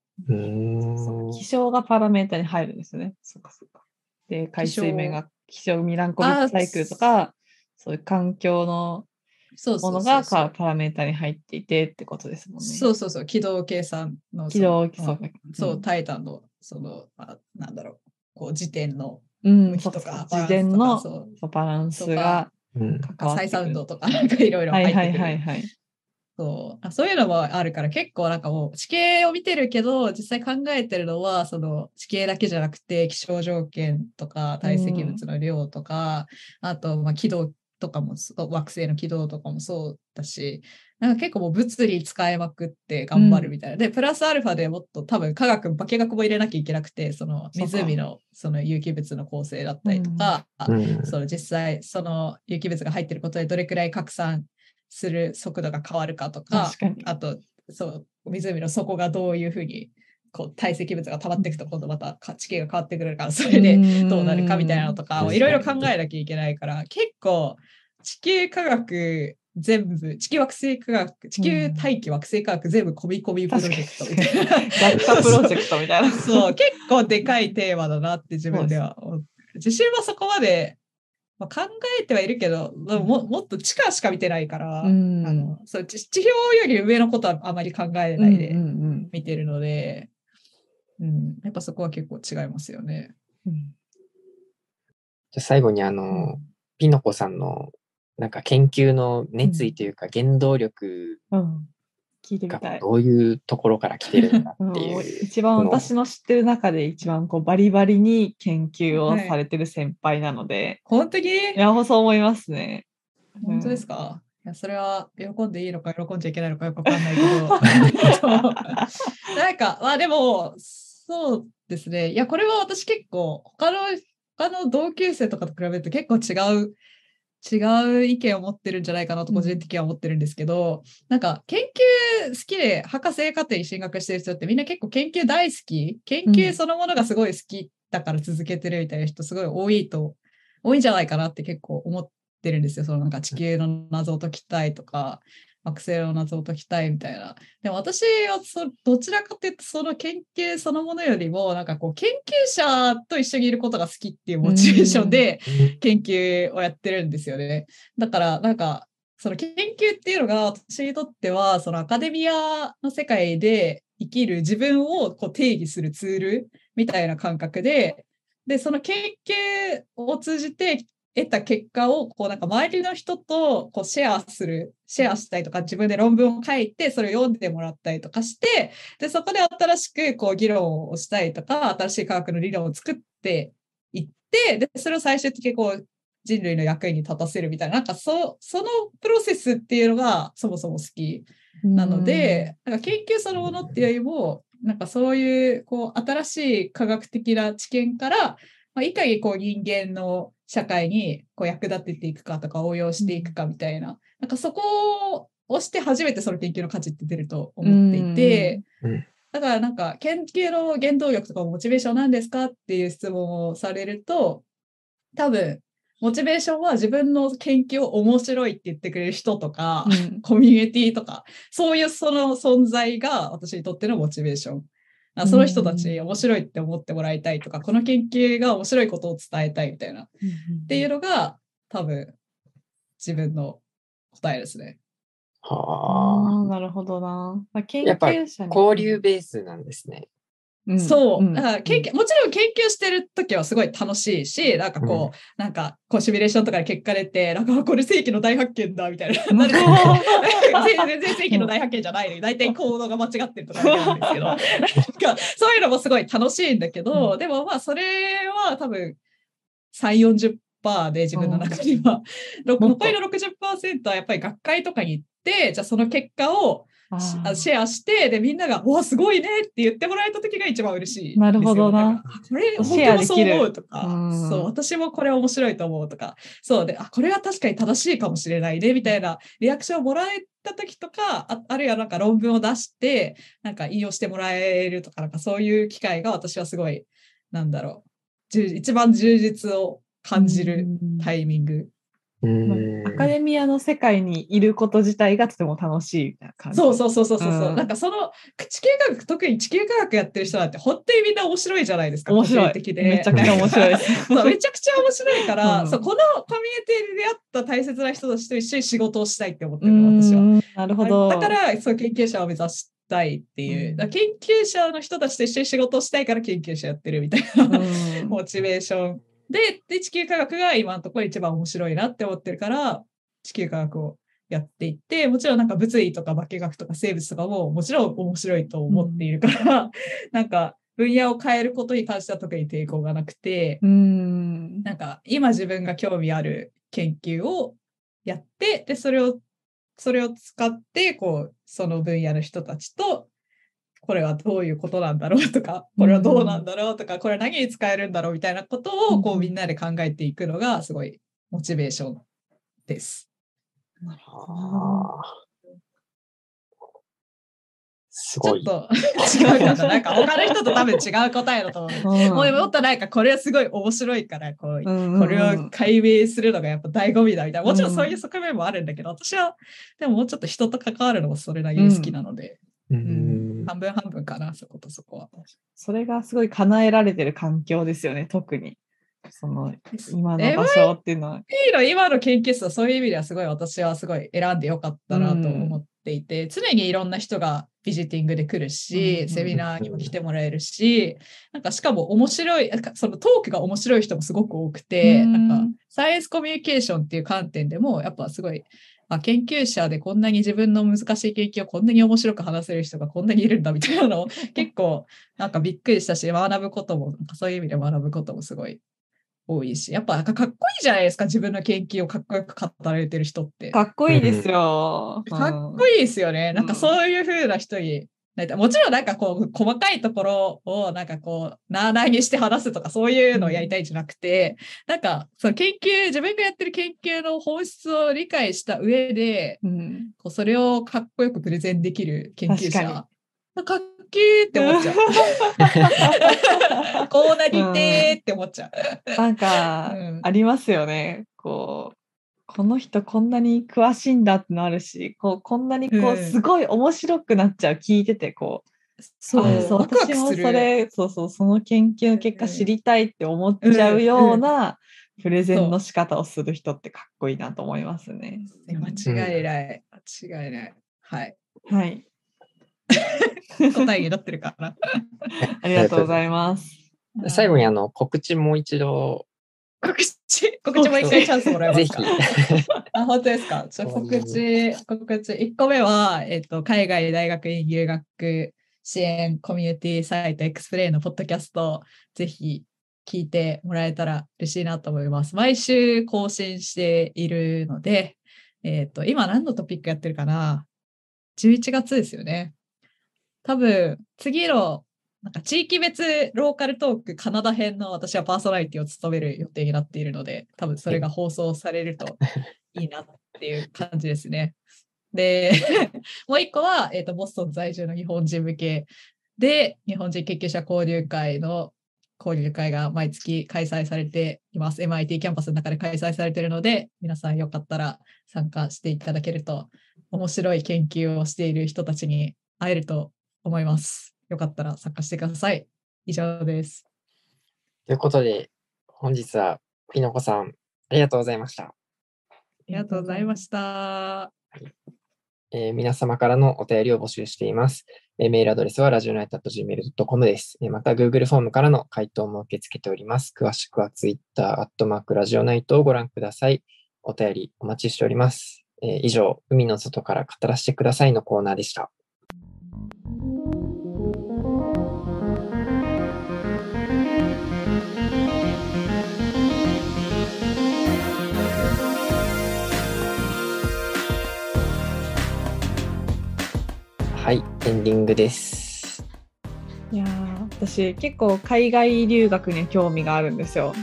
気象がパラメータに入るんですね。そうかそうか。で海水面が気象ミランコビッチサイクルとかそういう環境のものがパラメータに入っていてってことですもんね。そうそうそう。軌道計算のそうタイタンのその、まあ、なんだろうこう時点の向きとか、時点のバランスが採算運動とかなんかいろいろ入ってくる。はいはいはいはい。そういうのもあるから結構なんかもう地形を見てるけど実際考えてるのはその地形だけじゃなくて気象条件とか堆積物の量とか、うん、あとまあ軌道とかも惑星の軌道とかもそうだし、なんか結構もう物理使いまくって頑張るみたいな、うん、でプラスアルファでもっと多分科学化学も入れなきゃいけなくて、その湖のその有機物の構成だったりとか、うん、その実際その有機物が入ってることでどれくらい拡散する速度が変わるかとか、あとそう湖の底がどういうふうにこう堆積物が溜まっていくと今度また地形が変わってくるからそれでどうなるかみたいなのとかをいろいろ考えなきゃいけないから、結構地球科学全部地球大気惑星科学全部込み込みプロジェクトみたいな、学科プロジェクトみたいなそう結構でかいテーマだなって自分では自信はそこまで、まあ、考えてはいるけど、もっと地下しか見てないから、そう地表より上のことはあまり考えないで見てるので、やっぱそこは結構違いますよね。じゃあ最後にピノコさんのなんか研究の熱意というか原動力がどういうところから来てるんだっていう、一番私の知ってる中で一番こうバリバリに研究をされてる先輩なので、本当にいやそう思いますね。本当ですか？いやそれは喜んでいいのか喜んじゃいけないのかよくわかんないけどなんかまあでもそうですね、いやこれは私結構他の同級生とかと比べると結構違う意見を持ってるんじゃないかなと個人的には思ってるんですけど、なんか研究好きで博士課程に進学してる人ってみんな結構研究大好き、研究そのものがすごい好きだから続けてるみたいな人すごい多いんじゃないかなって結構思ってるんですよ。そのなんか地球の謎を解きたいとか惑星の謎を解きたいみたいな。でも私はどちらかというとその研究そのものよりもなんかこう研究者と一緒にいることが好きっていうモチベーションで研究をやってるんですよね。だからなんかその研究っていうのが私にとってはそのアカデミアの世界で生きる自分をこう定義するツールみたいな感覚で、その研究を通じて得た結果をこうなんか周りの人とこうシェアしたりとか自分で論文を書いてそれを読んでもらったりとかして、でそこで新しくこう議論をしたりとか新しい科学の理論を作っていって、でそれを最終的にこう人類の役に立たせるみたいな、なんかそのプロセスっていうのがそもそも好きなので、なんか研究そのものっていうよりもなんかそういう、こう新しい科学的な知見から、まあ、いかにこう人間の社会にこう役立てていくかとか応用していくかみたいな、なんかそこをして初めてその研究の価値って出ると思っていて、だからなんか研究の原動力とかモチベーションなんですかっていう質問をされると、多分モチベーションは自分の研究を面白いって言ってくれる人とか、コミュニティとか、そういうその存在が私にとってのモチベーション。その人たち面白いって思ってもらいたいとか、この研究が面白いことを伝えたいみたいな、っていうのが多分自分の答えですね。はあ、なるほどな。研究者にやっぱり交流ベースなんですね。そう、だからもちろん研究してるときはすごい楽しいし、なんかこう、なんかこうシミュレーションとかで結果出て、なんかこれ世紀の大発見だみたいな、全然世紀の大発見じゃないのに、大体行動が間違ってるとかなんですけど、なんかそういうのもすごい楽しいんだけど、でもまあそれは多分30-40%で自分の中には、残りの 60% はやっぱり学会とかに行って、じゃあその結果をシェアしてでみんながわすごいねって言ってもらえた時が一番嬉しい。なるほどな。これ本当にそう思うとか、そう私もこれ面白いと思うとか、そうで、あこれは確かに正しいかもしれないねみたいなリアクションをもらえた時とか、 あるいはなんか論文を出してなんか引用してもらえるとか、なんかそういう機会が私はすごいなんだろう一番充実を感じるタイミング。アカデミアの世界にいること自体がとても楽しいみたいな感じ。そう。なんかその地球科学、特に地球科学やってる人なんて本当にみんな面白いじゃないですか。面白い。的でめちゃくちゃ面白いですめちゃくちゃ面白いから、そうこのコミュニティで出会った大切な人たちと一緒に仕事をしたいって思ってるの私は。なるほど。だからそう研究者を目指したいっていう。だ研究者の人たちと一緒に仕事をしたいから研究者やってるみたいなモチベーション。で地球科学が今のところ一番面白いなって思ってるから地球科学をやっていって、もちろんなんか物理とか化学とか生物とかももちろん面白いと思っているから、なんか分野を変えることに関しては特に抵抗がなくて、なんか今自分が興味ある研究をやって、でそれを使ってこうその分野の人たちとこれはどういうことなんだろうとか、これはどうなんだろうとか、これは何に使えるんだろうみたいなことをこうみんなで考えていくのがすごいモチベーションです。なるほど。すごい。ちょっと違うかな。なんか他の人と多分違う答えだと思う。もっとなんかこれはすごい面白いから、これを解明するのがやっぱ醍醐味だみたいな。もちろんそういう側面もあるんだけど、私はでももうちょっと人と関わるのもそれなりに好きなので。半分半分かな、そことそこは。それがすごい叶えられてる環境ですよね、特に。その今の場所っていうのは。MIT の今の研究室はそういう意味ではすごい私はすごい選んでよかったなと思っていて、常にいろんな人がビジティングで来るし、セミナーにも来てもらえるし、なんかしかも面白い、そのトークが面白い人もすごく多くて、なんかサイエンスコミュニケーションっていう観点でもやっぱすごい、研究者でこんなに自分の難しい研究をこんなに面白く話せる人がこんなにいるんだみたいなのを結構なんかびっくりしたし、学ぶこともなんかそういう意味で学ぶこともすごい多いし、やっぱなんかかっこいいじゃないですか、自分の研究をかっこよく語られてる人って。かっこいいですよ、かっこいいですよね。なんかそういう風な人に、もちろんなんかこう細かいところをなんかこうなあなあにして話すとかそういうのをやりたいんじゃなくて、なんかその研究、自分がやってる研究の本質を理解した上で、こうそれをかっこよくプレゼンできる研究者。かっけーって思っちゃうこうなりてーって思っちゃうなんかありますよね、こうこの人こんなに詳しいんだってのあるし、こんなにこうすごい面白くなっちゃう、聞いててこう、そう私もそれ、その研究の結果知りたいって思っちゃうようなプレゼンの仕方をする人ってかっこいいなと思いますね。間違いない。はい答えになってるかなありがとうございます。最後に告知もう一度、告知も一回チャンスもらえますか？あ、本当ですか？告知1個目は、海外大学院留学支援コミュニティサイトエクスプレイのポッドキャストをぜひ聞いてもらえたら嬉しいなと思います。毎週更新しているので、今何のトピックやってるかな？11月ですよね。多分次のなんか地域別ローカルトークカナダ編の私はパーソナリティを務める予定になっているので、多分それが放送されるといいなっていう感じですね。で、もう一個は、ボストン在住の日本人向けで、日本人研究者交流会が毎月開催されています。MIT キャンパスの中で開催されているので、皆さんよかったら参加していただけると、面白い研究をしている人たちに会えると思います。よかったら参加してください。以上です。ということで、本日はピノコさん、ありがとうございました。ありがとうございました。皆様からのお便りを募集しています。メールアドレスはradionite@gmail.com です。また Google フォームからの回答も受け付けております。詳しくは Twitter @radionite をご覧ください。お便りお待ちしております。以上、海の外から語らせてくださいのコーナーでした。はい、エンディングです。いや私結構海外留学に興味があるんですよ。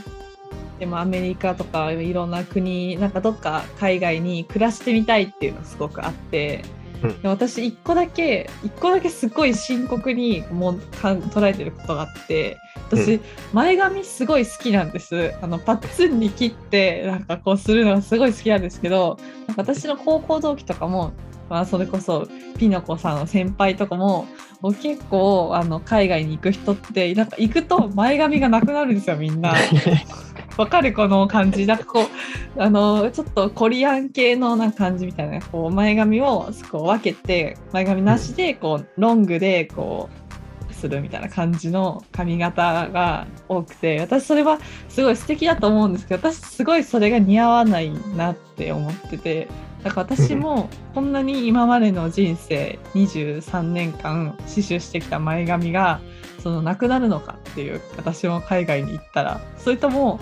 でもアメリカとかいろんな国、なんかどっか海外に暮らしてみたいっていうのすごくあって、うん、で私一個だけすごい深刻にもう捉えてることがあって、私、うん、前髪すごい好きなんです。パッツンに切ってなんかこうするのがすごい好きなんですけど、私の高校同期とかも、まあ、それこそピノコさんの先輩とかも結構海外に行く人ってなんか行くと前髪がなくなるんですよ、みんな。わかるこの感じ。なんかこうちょっとコリアン系のなんか感じみたいな、こう前髪をこう分けて前髪なしでこうロングでこうするみたいな感じの髪型が多くて、私それはすごい素敵だと思うんですけど、私すごいそれが似合わないなって思ってて。だから私もこんなに今までの人生23年間刺繍してきた前髪がなくなるのかっていう、私も海外に行ったら、それとも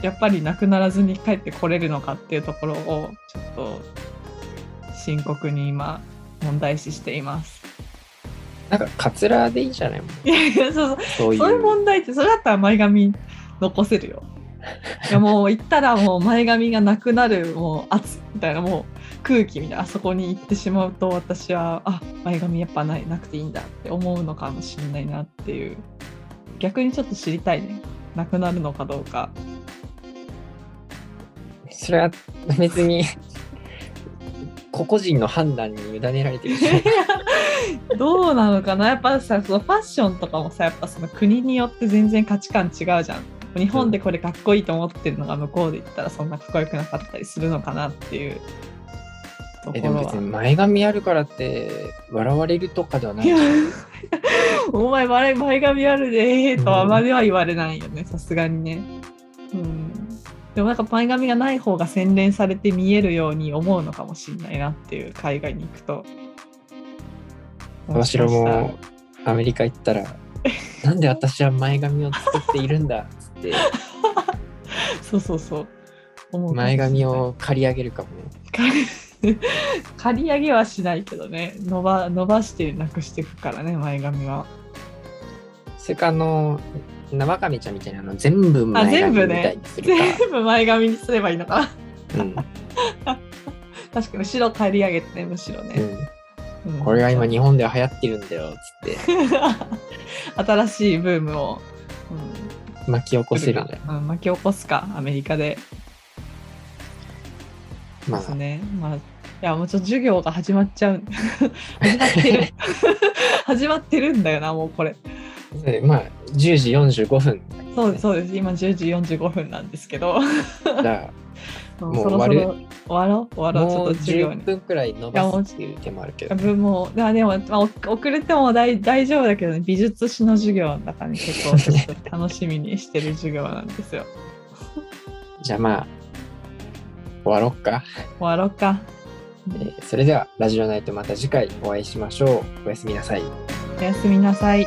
やっぱりなくならずに帰ってこれるのかっていうところをちょっと深刻に今問題視しています。なんかカツラでいいじゃないもん。そういう問題って、それだったら前髪残せるよ。いやもう行ったらもう前髪がなくなる、もう圧みたいな、もう空気みたいな、あそこに行ってしまうと私は前髪やっぱなくていいんだって思うのかもしれないなっていう、逆にちょっと知りたいね、なくなるのかどうか。それは別に個々人の判断に委ねられてるどうなのかな。やっぱさ、そのファッションとかもさ、やっぱその国によって全然価値観違うじゃん。日本でこれかっこいいと思ってるのが向こうで言ったらそんなかっこよくなかったりするのかなっていうところは。でも別に前髪あるからって笑われるとかではない。お前前髪あるでとはまでは言われないよね、さすがにね、うん、でもなんか前髪がない方が洗練されて見えるように思うのかもしれないなっていう、海外に行くと。私らもアメリカ行ったらなんで私は前髪を作っているんだってそう前髪を刈り上げるかもね。刈り上げはしないけどね、伸ばしてなくしていくからね、前髪は。それか生髪ちゃんみたいなの全部前髪みたいにするか、全部前髪にすればいいのかな、うん、確かに後ろ刈り上げてね、むしろね、うんうん、これが今日本では流行ってるんだよつって新しいブームを、うん、巻き起こせるね、うん、巻き起こすかアメリカで。まあですね、まあ、いやもうちょっと授業が始まっちゃう始まってるんだよな、もうこれ。まあ10時45分、ね、そうです今10時45分なんですけどだからもう終わろうちょっと授業にもう10分くらい伸ばすっていう手もあるけど、ね、もうでも、まあ、遅れても大丈夫だけど、ね、美術史の授業の中に結構ちょっと楽しみにしてる授業なんですよじゃあまあ終わろっか、それではラジオナイトまた次回お会いしましょう。おやすみなさい。